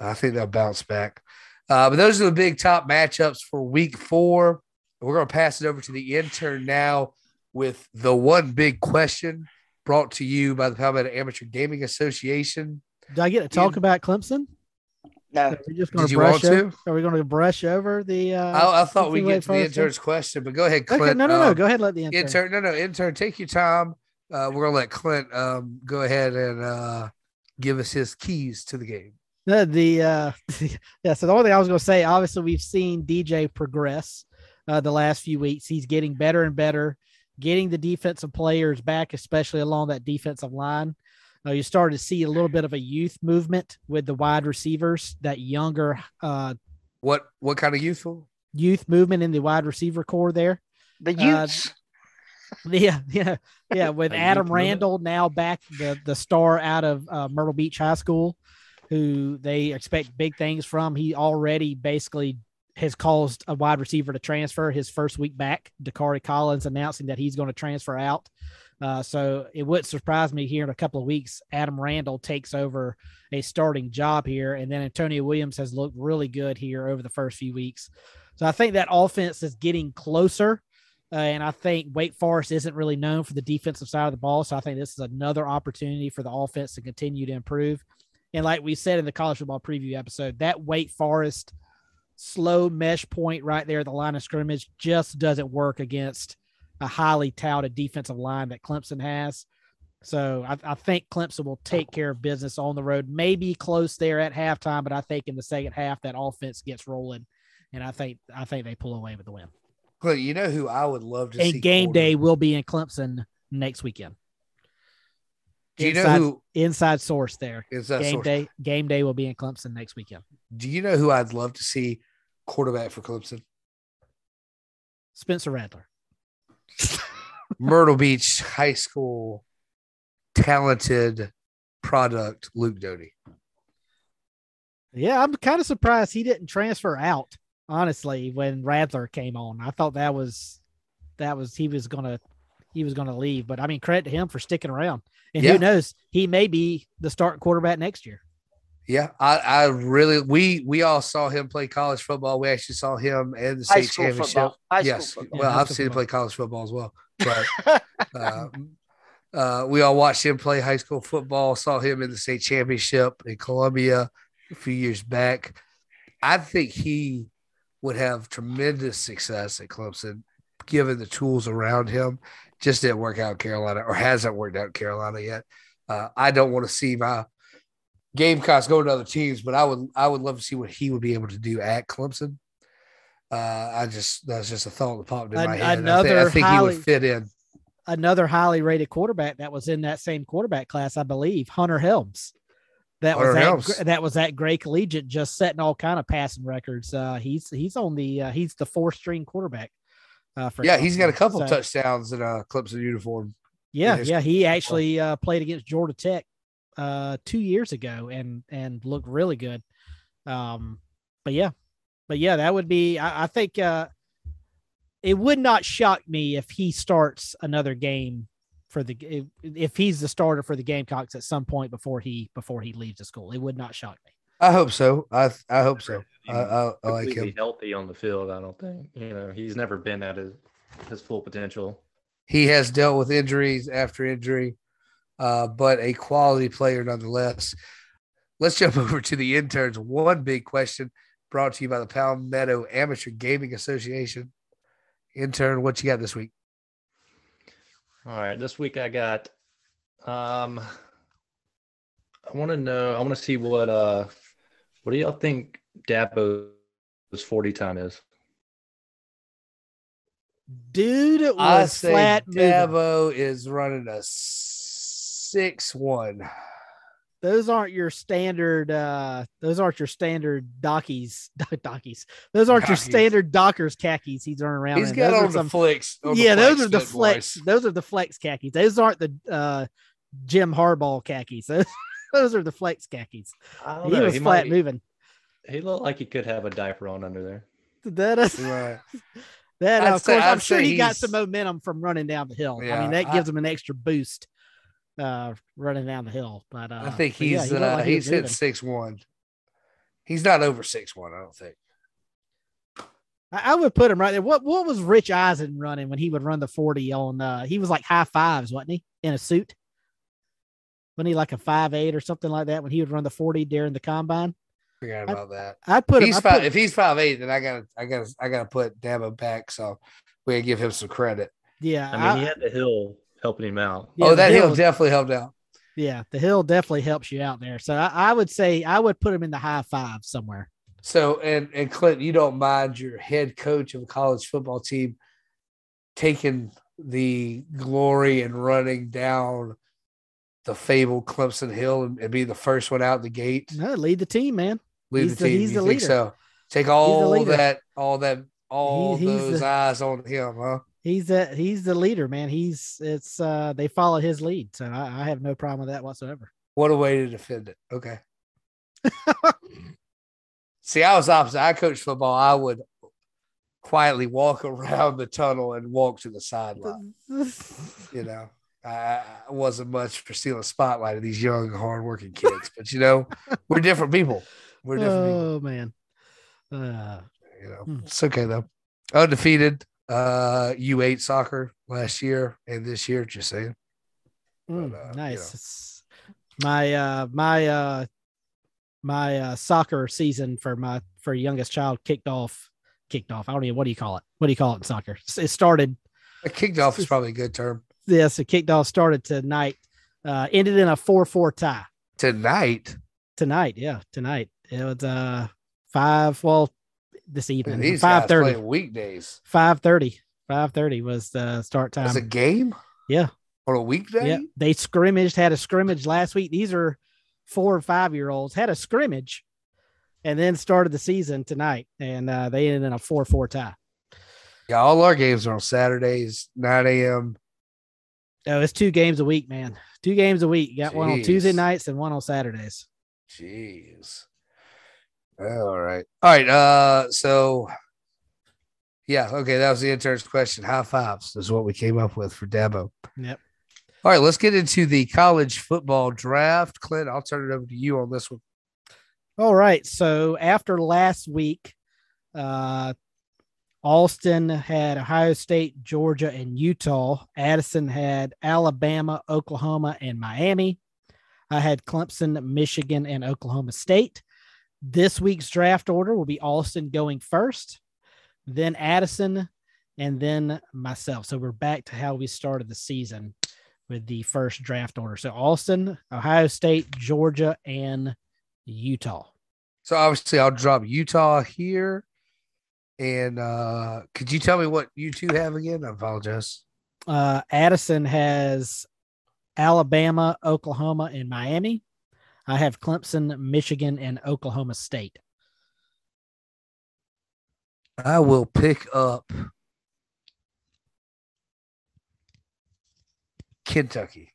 I think they'll bounce back. Uh, but those are the big top matchups for week four. We're going to pass it over to the intern now with the one big question brought to you by the Palmetto Amateur Gaming Association. Did I get to talk in, about Clemson? No. Are we just gonna Did you want over, to? Are we going to brush over the uh, – I, I thought we'd get to the intern's question, but go ahead, Clint. Okay, no, no, no. Um, go ahead let the intern. intern. No, no, intern, take your time. Uh, we're going to let Clint um, go ahead and uh, give us his keys to the game. No, the uh, – yeah, so the only thing I was going to say, obviously we've seen D J progress uh, the last few weeks. He's getting better and better. Getting the defensive players back, especially along that defensive line. Uh, you started to see a little bit of a youth movement with the wide receivers, that younger. Uh, what what kind of youthful? Youth movement in the wide receiver core there. The youths. Uh, yeah, yeah, yeah. With Adam Randall movement. Now back, the, the star out of uh, Myrtle Beach High School, who they expect big things from. He already basically has caused a wide receiver to transfer his first week back. Dakari Collins announcing that he's going to transfer out Uh, so it wouldn't surprise me here in a couple of weeks, Adam Randall takes over a starting job here. And then Antonio Williams has looked really good here over the first few weeks. So I think that offense is getting closer. Uh, and I think Wake Forest isn't really known for the defensive side of the ball. So I think this is another opportunity for the offense to continue to improve. And like we said in the college football preview episode, that Wake Forest slow mesh point right there at the line of scrimmage just doesn't work against a highly touted defensive line that Clemson has. So I, I think Clemson will take care of business on the road, maybe close there at halftime, but I think in the second half that offense gets rolling. And I think, I think they pull away with the win. Clint, you know who I would love to and see. And game day will be in Clemson next weekend. Do you inside, know who inside source there? Inside game source. day, game day will be in Clemson next weekend. Do you know who I'd love to see quarterback for Clemson? Spencer Rattler, Myrtle Beach High School, talented product Luke Doty. Yeah, I'm kind of surprised he didn't transfer out. Honestly, when Rattler came on, I thought that was that was he was gonna he was gonna leave. But I mean, credit to him for sticking around. And yeah. Who knows, he may be the starting quarterback next year. Yeah, I, I really we we all saw him play college football. We actually saw him and the state championship. Yes, well, yeah, I've seen him play college football as well. But uh, uh, we all watched him play high school football. Saw him in the state championship in Columbia a few years back. I think he would have tremendous success at Clemson, given the tools around him. Just didn't work out in Carolina, or hasn't worked out in Carolina yet. Uh, I don't want to see my Gamecocks go to other teams, but I would I would love to see what he would be able to do at Clemson. Uh, I just that's just a thought that popped in my head. Another I think, I think highly, he would fit in. Another highly rated quarterback that was in that same quarterback class, I believe, Hunter Helms. That was at, that was at Gray Collegiate, just setting all kind of passing records. Uh, he's he's on the uh, he's the four string quarterback. Uh, for yeah, Clemson. He's got a couple so, touchdowns in a Clemson uniform. Yeah, yeah, he actually uh, played against Georgia Tech uh, two years ago and and looked really good. Um, but yeah, but yeah, that would be. I, I think uh, it would not shock me if he starts another game. For the if he's the starter for the Gamecocks at some point before he before he leaves the school, it would not shock me. I hope so. I I hope so. I, I, I like him. Healthy on the field, I don't think you know he's never been at his his full potential. He has dealt with injuries after injury, uh, but a quality player nonetheless. Let's jump over to the interns. One big question brought to you by the Palmetto Amateur Gaming Association. Intern, what you got this week? All right, this week I got, um, I want to know, I want to see what, uh, what do y'all think Dabo's forty time is? Dude, it was I flat say Dabo moving. Is running a six one. Those aren't your standard, uh, those aren't your standard dockies, dockies. Those aren't dockies. Your standard Dockers khakis he's running around. He's in. Got those on the some, flex. On yeah, the those flex are the flex. Boys. Those are the flex khakis. Those aren't the uh, Jim Harbaugh khakis. Those, those are the flex khakis. He know. was he flat might, moving. He looked like he could have a diaper on under there. That is right. That, uh, of say, course, I'd I'm sure he he's... got some momentum from running down the hill. Yeah, I mean, that gives I... him an extra boost. Uh, running down the hill, but uh, I think he's yeah, he uh, like he's hit six one. He's not over six one, I don't think. I, I would put him right there. What what was Rich Eisen running when he would run the forty on? Uh, he was like high fives, wasn't he? In a suit, wasn't he like a five eight or something like that when he would run the forty during the combine? Forgot about I, that. I put he's him. Five, put, if he's five eight, then I gotta I gotta I gotta put Dabo back. So we gotta give him some credit. Yeah, I mean I, he had the hill. Helping him out. Yeah, oh, that hill, hill definitely helped out. Yeah, the hill definitely helps you out there. So I, I would say I would put him in the high five somewhere. So and and Clint, you don't mind your head coach of a college football team taking the glory and running down the fabled Clemson Hill and, and be the first one out the gate. No, lead the team, man. Lead he's the, the team. He's you the think leader. So take all that, all that, all he, those the, eyes on him, huh? He's that he's the leader, man. He's it's uh they follow his lead. So I, I have no problem with that whatsoever. What a way to defend it. Okay. See, I was opposite. I coached football. I would quietly walk around the tunnel and walk to the sideline. You know, I wasn't much for stealing the spotlight of these young, hardworking kids. But, you know, we're different people. We're different oh, people. Oh, man. Uh, you know, hmm. It's okay, though. Undefeated uh, U eight soccer last year and this year, just saying. Mm, but, uh, nice. You know. It's my uh, my uh, my uh, soccer season for my for youngest child kicked off. Kicked off. I don't even. What do you call it? What do you call it in soccer? It started. A kicked off is probably a good term. Yes, a kicked off started tonight. Uh, ended in a four four tie. Tonight. Tonight, yeah, tonight. It was uh five. Well, this evening. Man, these five thirty weekdays. Five thirty. Five thirty was the start time. Was a game. Yeah. On a weekday. Yeah. They scrimmaged. Had a scrimmage last week. These are four or five year olds. Had a scrimmage. And then started the season tonight, and uh, they ended in a four four tie. Yeah, all our games are on Saturdays, nine a.m. Oh, it's two games a week, man. Two games a week. You got Jeez. One on Tuesday nights and one on Saturdays. Jeez. All right. All right. Uh, so, yeah, okay, that was the intern's question. High fives is what we came up with for Dabo. Yep. All right, let's get into the college football draft. Clint, I'll turn it over to you on this one. All right. So after last week, uh, Austin had Ohio State, Georgia, and Utah. Addison had Alabama, Oklahoma, and Miami. I had Clemson, Michigan, and Oklahoma State. This week's draft order will be Austin going first, then Addison, and then myself. So we're back to how we started the season with the first draft order. So Austin, Ohio State, Georgia, and Utah. So obviously I'll drop Utah here. And uh could you tell me what you two have again? I apologize. Uh Addison has Alabama, Oklahoma, and Miami. I have Clemson, Michigan, and Oklahoma State. I will pick up Kentucky.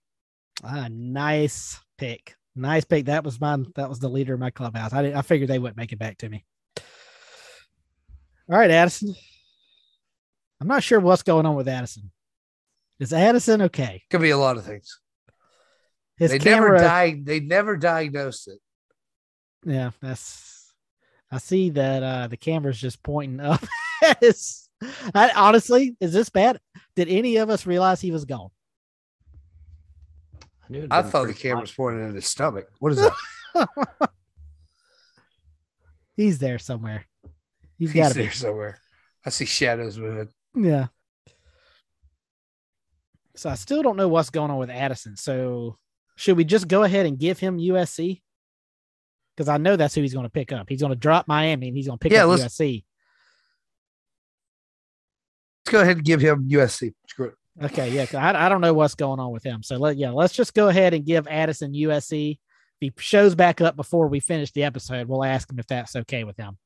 Ah, nice pick. Nice pick. That was mine. That was the leader of my clubhouse. I didn't, I figured they wouldn't make it back to me. All right, Addison. I'm not sure what's going on with Addison. Is Addison okay? Could be a lot of things. His they camera, never died. They never diagnosed it. Yeah, that's. I see that uh, the camera's just pointing up. I, honestly, is this bad? Did any of us realize he was gone? I thought the camera was pointing at his stomach. What is that? He's there somewhere. He's, He's got to be there somewhere. I see shadows moving. Yeah. So I still don't know what's going on with Addison. So should we just go ahead and give him U S C? Because I know that's who he's going to pick up. He's going to drop Miami and he's going to pick yeah, up let's, U S C. Let's go ahead and give him U S C. Screw it. Okay, yeah, I, I don't know what's going on with him. So, let, yeah, let's just go ahead and give Addison U S C. If he shows back up before we finish the episode, we'll ask him if that's okay with him.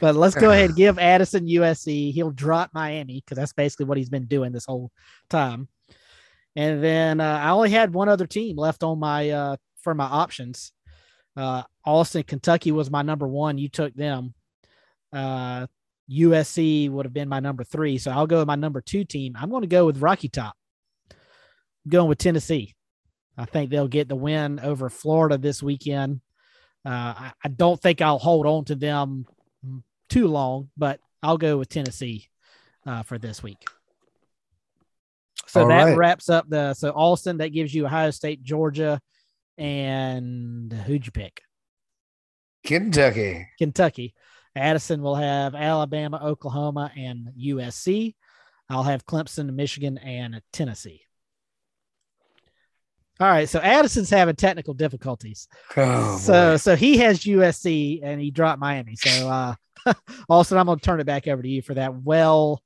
But let's go ahead and give Addison U S C. He'll drop Miami because that's basically what he's been doing this whole time. And then uh, I only had one other team left on my uh, for my options. Uh, Austin, Kentucky was my number one. You took them. Uh U S C would have been my number three. So I'll go with my number two team. I'm going to go with Rocky Top. I'm going with Tennessee. I think they'll get the win over Florida this weekend. Uh, I, I don't think I'll hold on to them too long, but I'll go with Tennessee uh, for this week. So All that right. wraps up the, so Austin, that gives you Ohio State, Georgia, and who'd you pick? Kentucky. Kentucky. Addison will have Alabama, Oklahoma, and U S C. I'll have Clemson, Michigan, and Tennessee. All right, so Addison's having technical difficulties. Oh, so boy. so he has U S C, and he dropped Miami. So, uh, Austin, I'm going to turn it back over to you for that well,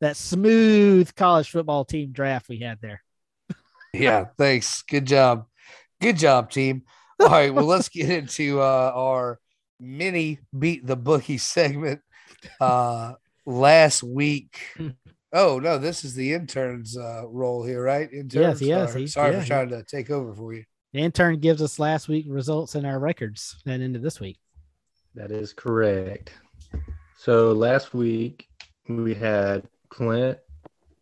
that smooth college football team draft we had there. Yeah, thanks. Good job. Good job, team. All right, well, let's get into uh, our – mini beat the bookie segment uh last week. Oh no, this is the intern's uh role here, right? Interns? Yes, yes. Sorry, he, sorry yeah, for trying he, to take over for you. The intern gives us last week results and our records and into this week. That is correct. So last week we had Clint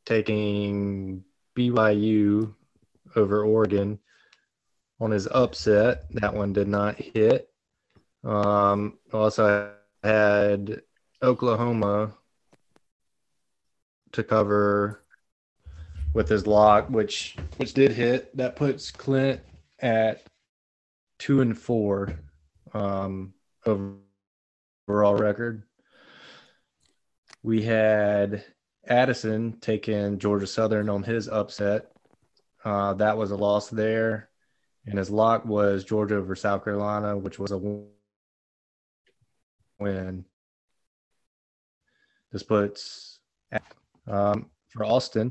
taking B Y U over Oregon on his upset. That one did not hit. Um, also had Oklahoma to cover with his lock, which which did hit. That puts Clint at two and four um, overall record. We had Addison taking Georgia Southern on his upset. Uh, that was a loss there. And his lock was Georgia over South Carolina, which was a win. This puts um, for Austin,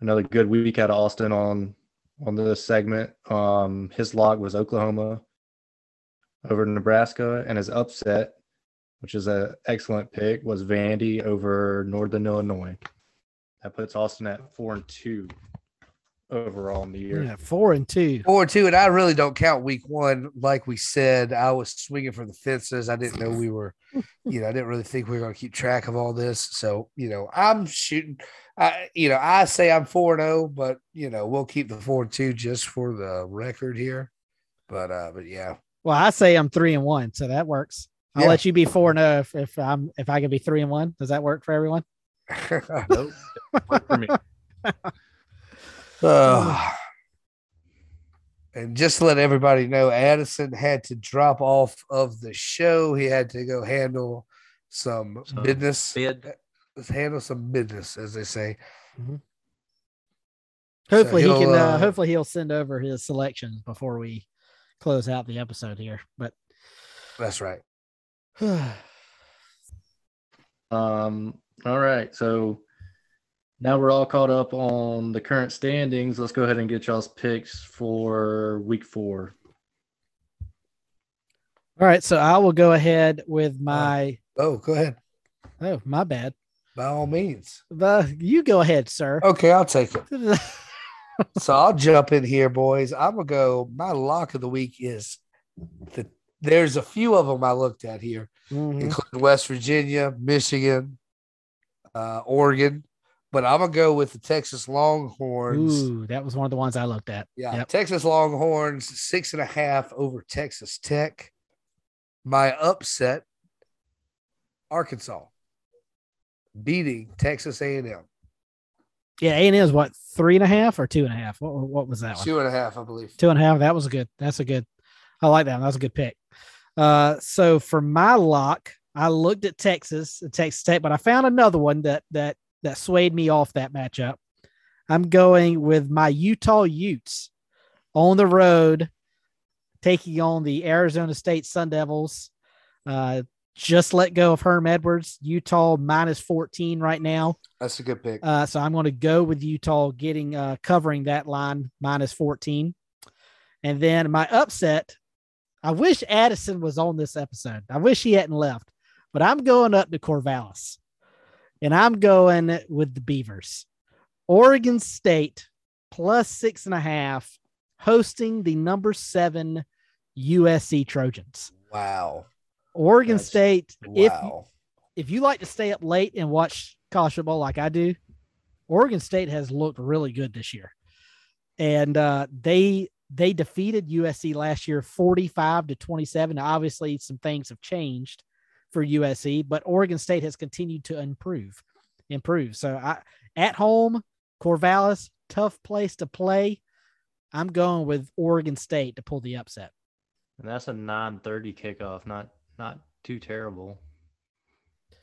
another good week out of Austin on, on this segment. Um, his lock was Oklahoma over Nebraska, and his upset, which is an excellent pick, was Vandy over Northern Illinois. That puts Austin at four and two overall in the year. Yeah, four and two. Four and two, and I really don't count week one. Like we said, I was swinging for the fences. I didn't know we were, you know, I didn't really think we were going to keep track of all this. So, you know, I'm shooting. I, you know, I say I'm four and oh, but, you know, we'll keep the four and two just for the record here. But, uh, but yeah. Well, I say I'm three and one, so that works. I'll yeah. let you be four and oh if, if I'm if I can be three and one. Does that work for everyone? Nope. Work for me. Uh, and just to let everybody know, Addison had to drop off of the show. He had to go handle some, some business. Bid. Handle some business, as they say. Mm-hmm. Hopefully so he can. Uh, uh, hopefully he'll send over his selections before we close out the episode here. But that's right. um all right, so now we're all caught up on the current standings. Let's go ahead and get y'all's picks for week four. All right, so I will go ahead with my uh, oh go ahead oh my bad by all means the, you go ahead, sir. Okay, I'll take it. So I'll jump in here, boys. I'm gonna go, my lock of the week is the There's a few of them I looked at here, mm-hmm. including West Virginia, Michigan, uh, Oregon. But I'm going to go with the Texas Longhorns. Ooh, that was one of the ones I looked at. Yeah, yep. Texas Longhorns, six and a half over Texas Tech. My upset, Arkansas beating Texas A and M. Yeah, A and M is what, three and a half or two and a half? What, what was that one? Two and a half, I believe. Two and a half. That was good. That's a good. I like that one. That was a good pick. Uh, so for my lock, I looked at Texas, Texas Tech, but I found another one that that that swayed me off that matchup. I'm going with my Utah Utes on the road, taking on the Arizona State Sun Devils. Uh, just let go of Herm Edwards. Utah minus fourteen right now. That's a good pick. Uh, so I'm going to go with Utah getting uh, covering that line minus fourteen, and then my upset. I wish Addison was on this episode. I wish he hadn't left, but I'm going up to Corvallis, and I'm going with the Beavers. Oregon State plus six and a half, hosting the number seven U S C Trojans. Wow. Oregon That's, State, wow. if, if you like to stay up late and watch college football like I do, Oregon State has looked really good this year. And uh, they – They defeated U S C last year, forty-five to twenty-seven. Obviously, some things have changed for U S C, but Oregon State has continued to improve. Improve. So I, at home, Corvallis, tough place to play. I'm going with Oregon State to pull the upset. And that's a nine thirty kickoff. Not not too terrible.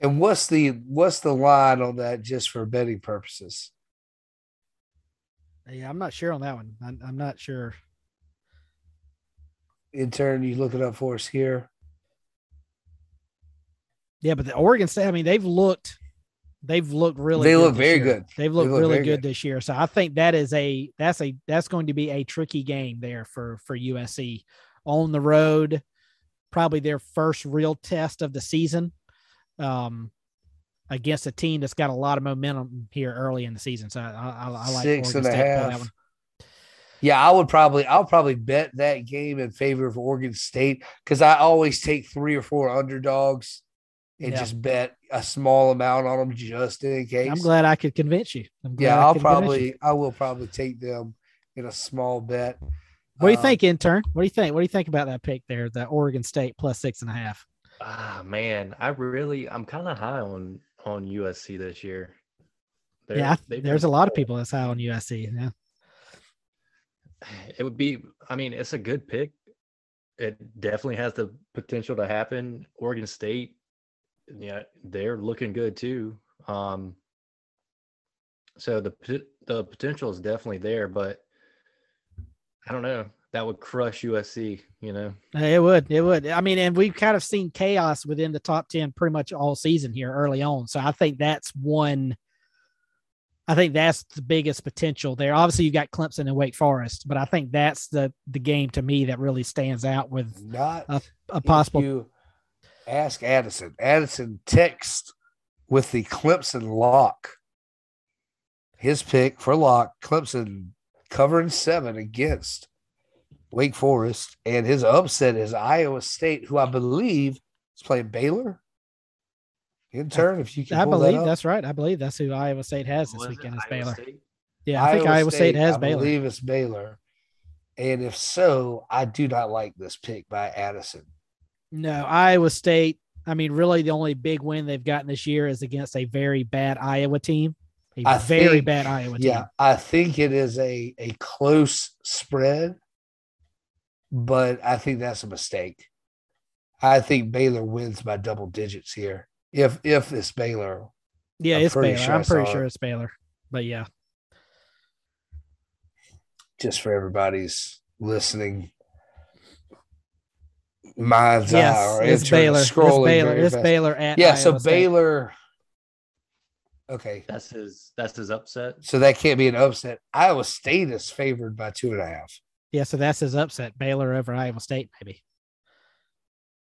And what's the what's the line on that, just for betting purposes? Yeah, I'm not sure on that one. I'm, I'm not sure. In turn, you look it up for us here. Yeah, but the Oregon State, I mean, they've looked they've looked really they good look very year. good. They've looked they look really good, good this year. So I think that is a that's a that's going to be a tricky game there for, for U S C on the road. Probably their first real test of the season. Um against a team that's got a lot of momentum here early in the season. So I, I, I like six Oregon and State a half. That one. Yeah, I would probably, I'll probably bet that game in favor of Oregon State, because I always take three or four underdogs and yeah. just bet a small amount on them just in case. I'm glad I could convince you. I'm glad yeah, I I'll probably, you. I will probably take them in a small bet. What do you um, think, intern? What do you think? What do you think about that pick there, the Oregon State plus six and a half? Ah, man, I really, I'm kind of high on on U S C this year. They're, yeah, there's a lot of people that's high on U S C. Yeah, it would be. I mean, it's a good pick. It definitely has the potential to happen. Oregon State, yeah, they're looking good too. Um, so the the potential is definitely there, but I don't know. That would crush U S C, you know? It would. It would. I mean, and we've kind of seen chaos within the top ten pretty much all season here early on. So I think that's one – I think that's the biggest potential there. Obviously, you've got Clemson and Wake Forest, but I think that's the, the game to me that really stands out with Not a, a possible – you ask Addison. Addison texts with the Clemson lock. His pick for lock, Clemson covering seven against – Wake Forest, and his upset is Iowa State, who I believe is playing Baylor. Intern, if you can, I pull believe that up. That's right. I believe that's who Iowa State has this Was weekend is Iowa Baylor. State? Yeah, I Iowa think Iowa State, State has I Baylor. I believe it's Baylor, and if so, I do not like this pick by Addison. No, Iowa State. I mean, really, the only big win they've gotten this year is against a very bad Iowa team. A I very think, bad Iowa team. Yeah, I think it is a a close spread. But I think that's a mistake. I think Baylor wins by double digits here. If if it's Baylor. Yeah, I'm it's Baylor. Sure I'm pretty sure it. it's Baylor. But, yeah. Just for everybody's listening. Mind's yes, eye. Or it's, Baylor. it's Baylor. It's Baylor. It's Baylor at Yeah, Iowa so State. Baylor. Okay. That's his, that's his upset. So that can't be an upset. Iowa State is favored by two and a half. Yeah, so that's his upset. Baylor over Iowa State, maybe.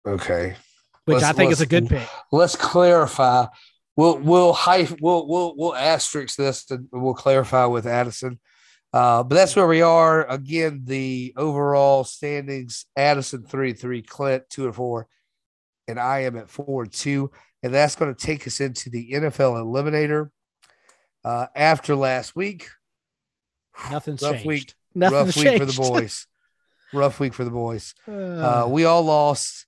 Okay. Which let's, I think is a good pick. Let's clarify. We'll we'll we'll we'll we'll asterisk this and we'll clarify with Addison. Uh, but that's where we are. Again, the overall standings, Addison three three, Clint two and four, and I am at four and two. And that's going to take us into the N F L Eliminator. Uh, after last week. Nothing's rough changed. Week. Nothing Rough changed. week for the boys. Rough week for the boys. Uh, we all lost.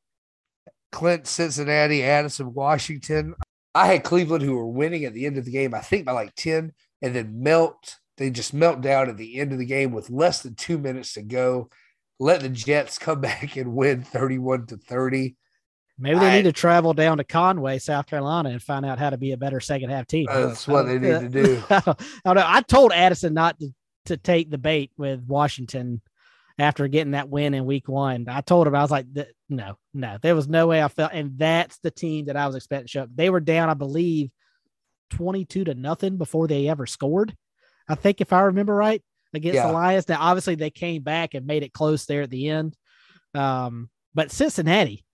Clint, Cincinnati, Addison, Washington. I had Cleveland who were winning at the end of the game, I think by like ten, and then melt. They just melt down at the end of the game with less than two minutes to go. Let the Jets come back and win thirty-one to thirty. Maybe they I, need to travel down to Conway, South Carolina, and find out how to be a better second half team. That's what they need to do. I don't know. I told Addison not to. to take the bait with Washington after getting that win in week one. I told him, I was like, no, no, there was no way I felt. And that's the team that I was expecting to show up. They were down, I believe, twenty-two to nothing before they ever scored. I think if I remember right against yeah. the Lions. Now, obviously they came back and made it close there at the end. Um, but Cincinnati,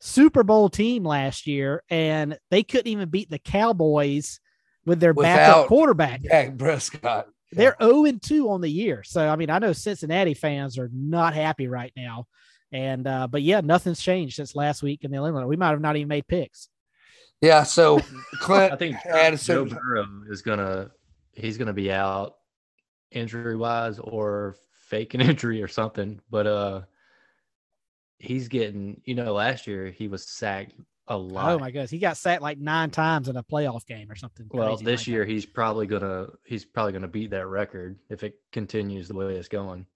Super Bowl team last year, and they couldn't even beat the Cowboys with their Without backup quarterback. Dak Prescott. They're oh and two on the year. So, I mean, I know Cincinnati fans are not happy right now. And, uh, but yeah, nothing's changed since last week in the Eliminator. We might have not even made picks. Yeah. So, Clint, I think Addison Joe Burrow is going to, he's going to be out injury wise or fake an injury or something. But, uh, he's getting, you know, last year he was sacked a lot. Oh my goodness, he got sacked like nine times in a playoff game or something. Well, crazy this like year that. he's probably gonna he's probably gonna beat that record if it continues the way it's going.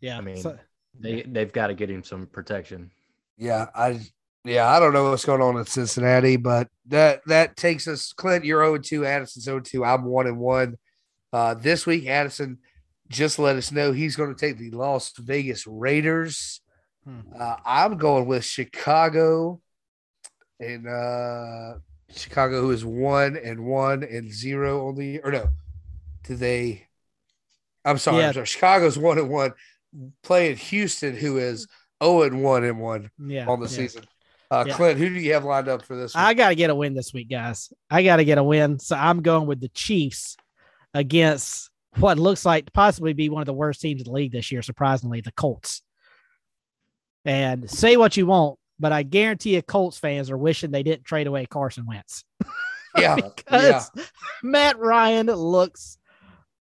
Yeah, I mean so, they they've got to get him some protection. Yeah, I yeah I don't know what's going on in Cincinnati, but that that takes us. Clint, you're oh and two. Addison's oh and two. I'm one and one. Uh, this week, Addison just let us know he's going to take the Las Vegas Raiders. Uh, I'm going with Chicago, and uh, Chicago, who is one and one and zero on the year. Or no, do they? I'm sorry, yeah. I'm sorry. Chicago's one and one playing Houston, who is zero and one and one yeah, on the yeah. season. Uh, yeah. Clint, who do you have lined up for this week? I got to get a win this week, guys. I got to get a win, so I'm going with the Chiefs against what looks like possibly be one of the worst teams in the league this year. Surprisingly, the Colts. And say what you want, but I guarantee you Colts fans are wishing they didn't trade away Carson Wentz. Yeah. Because yeah. Matt Ryan looks,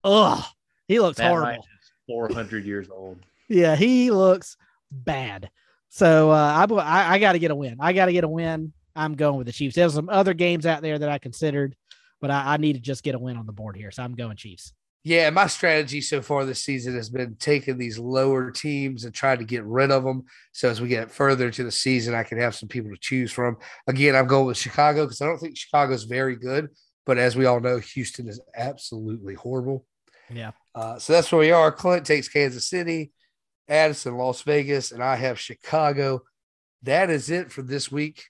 ugh. He looks that horrible. four hundred years old. Yeah, he looks bad. So uh, I, I, I got to get a win. I got to get a win. I'm going with the Chiefs. There's some other games out there that I considered, but I, I need to just get a win on the board here. So I'm going Chiefs. Yeah, my strategy so far this season has been taking these lower teams and trying to get rid of them. So as we get further into the season, I can have some people to choose from. Again, I'm going with Chicago because I don't think Chicago's very good. But as we all know, Houston is absolutely horrible. Yeah. Uh, so that's where we are. Clint takes Kansas City, Addison, Las Vegas, and I have Chicago. That is it for this week.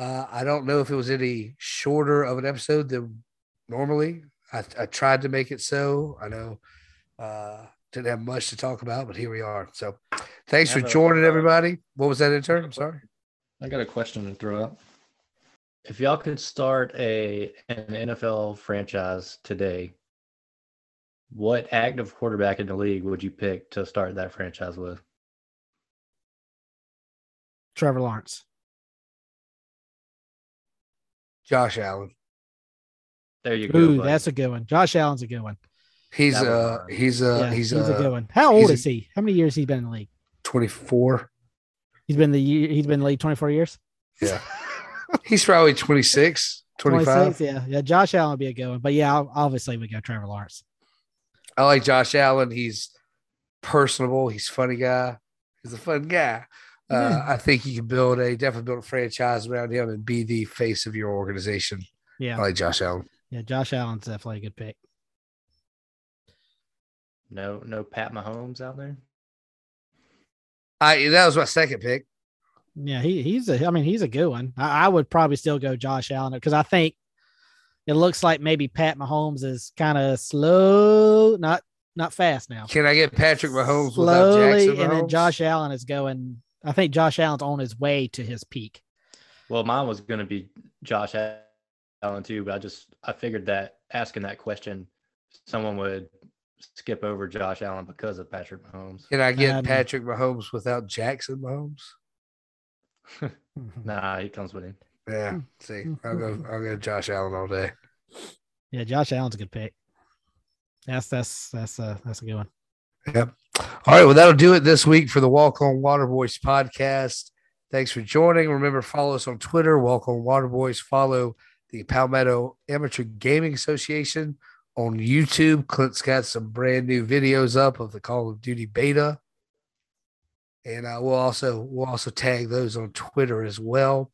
Uh, I don't know if it was any shorter of an episode than normally. I, I tried to make it so. I know uh, didn't have much to talk about, but here we are. So thanks for joining, everybody. What was that, intern? I'm sorry. I got a question to throw out. If y'all could start a an N F L franchise today, what active quarterback in the league would you pick to start that franchise with? Trevor Lawrence. Josh Allen. There you go. Ooh, buddy. That's a good one. Josh Allen's a good one. He's that a one. he's a yeah, he's, he's a, a good one. How old is he? How many years has he been in the league? twenty-four. He's been the he's been in the league twenty-four years. Yeah, he's probably twenty-six, twenty-five. twenty-six, yeah, yeah. Josh Allen would be a good one, but yeah, obviously we go Trevor Lawrence. I like Josh Allen. He's personable. He's a funny guy. He's a fun guy. Uh, mm. I think you can build a definitely build a franchise around him and be the face of your organization. Yeah, I like Josh Allen. Yeah, Josh Allen's definitely a good pick. No, no Pat Mahomes out there. I that was my second pick. Yeah, he he's a. I mean, he's a good one. I, I would probably still go Josh Allen because I think it looks like maybe Pat Mahomes is kind of slow, not not fast now. Can I get Patrick Mahomes slowly, without Jackson Mahomes? And then Josh Allen is going. I think Josh Allen's on his way to his peak. Well, mine was going to be Josh Allen. Allen too, but I just I figured that asking that question, someone would skip over Josh Allen because of Patrick Mahomes. Can I get um, Patrick Mahomes without Jackson Mahomes? Nah, he comes with him. Yeah, see, I'll go. I'll go Josh Allen all day. Yeah, Josh Allen's a good pick. That's that's that's uh, that's a good one. Yep. All right. Well, that'll do it this week for the Walk on Water Boys podcast. Thanks for joining. Remember, follow us on Twitter. Walk on Water Boys. Follow the Palmetto Amateur Gaming Association on YouTube. Clint's got some brand new videos up of the Call of Duty beta. And uh, we'll also we'll also tag those on Twitter as well.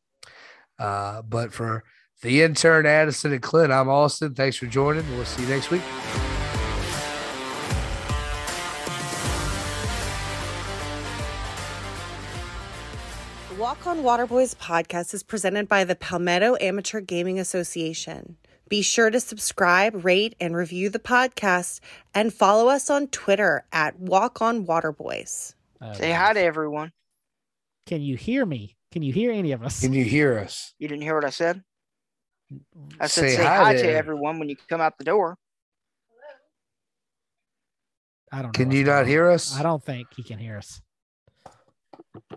Uh, but for the intern, Addison and Clint, I'm Austin. Thanks for joining. We'll see you next week. Walk on Water Boys podcast is presented by the Palmetto Amateur Gaming Association. Be sure to subscribe, rate, and review the podcast, and follow us on Twitter at Walk on Water Boys. Oh, Say nice. Hi to everyone. Can you hear me? Can you hear any of us? Can you hear us? You didn't hear what I said? I said say, say hi, hi to everyone when you come out the door. Hello. I don't know. Can you not hear us? I don't think he can hear us.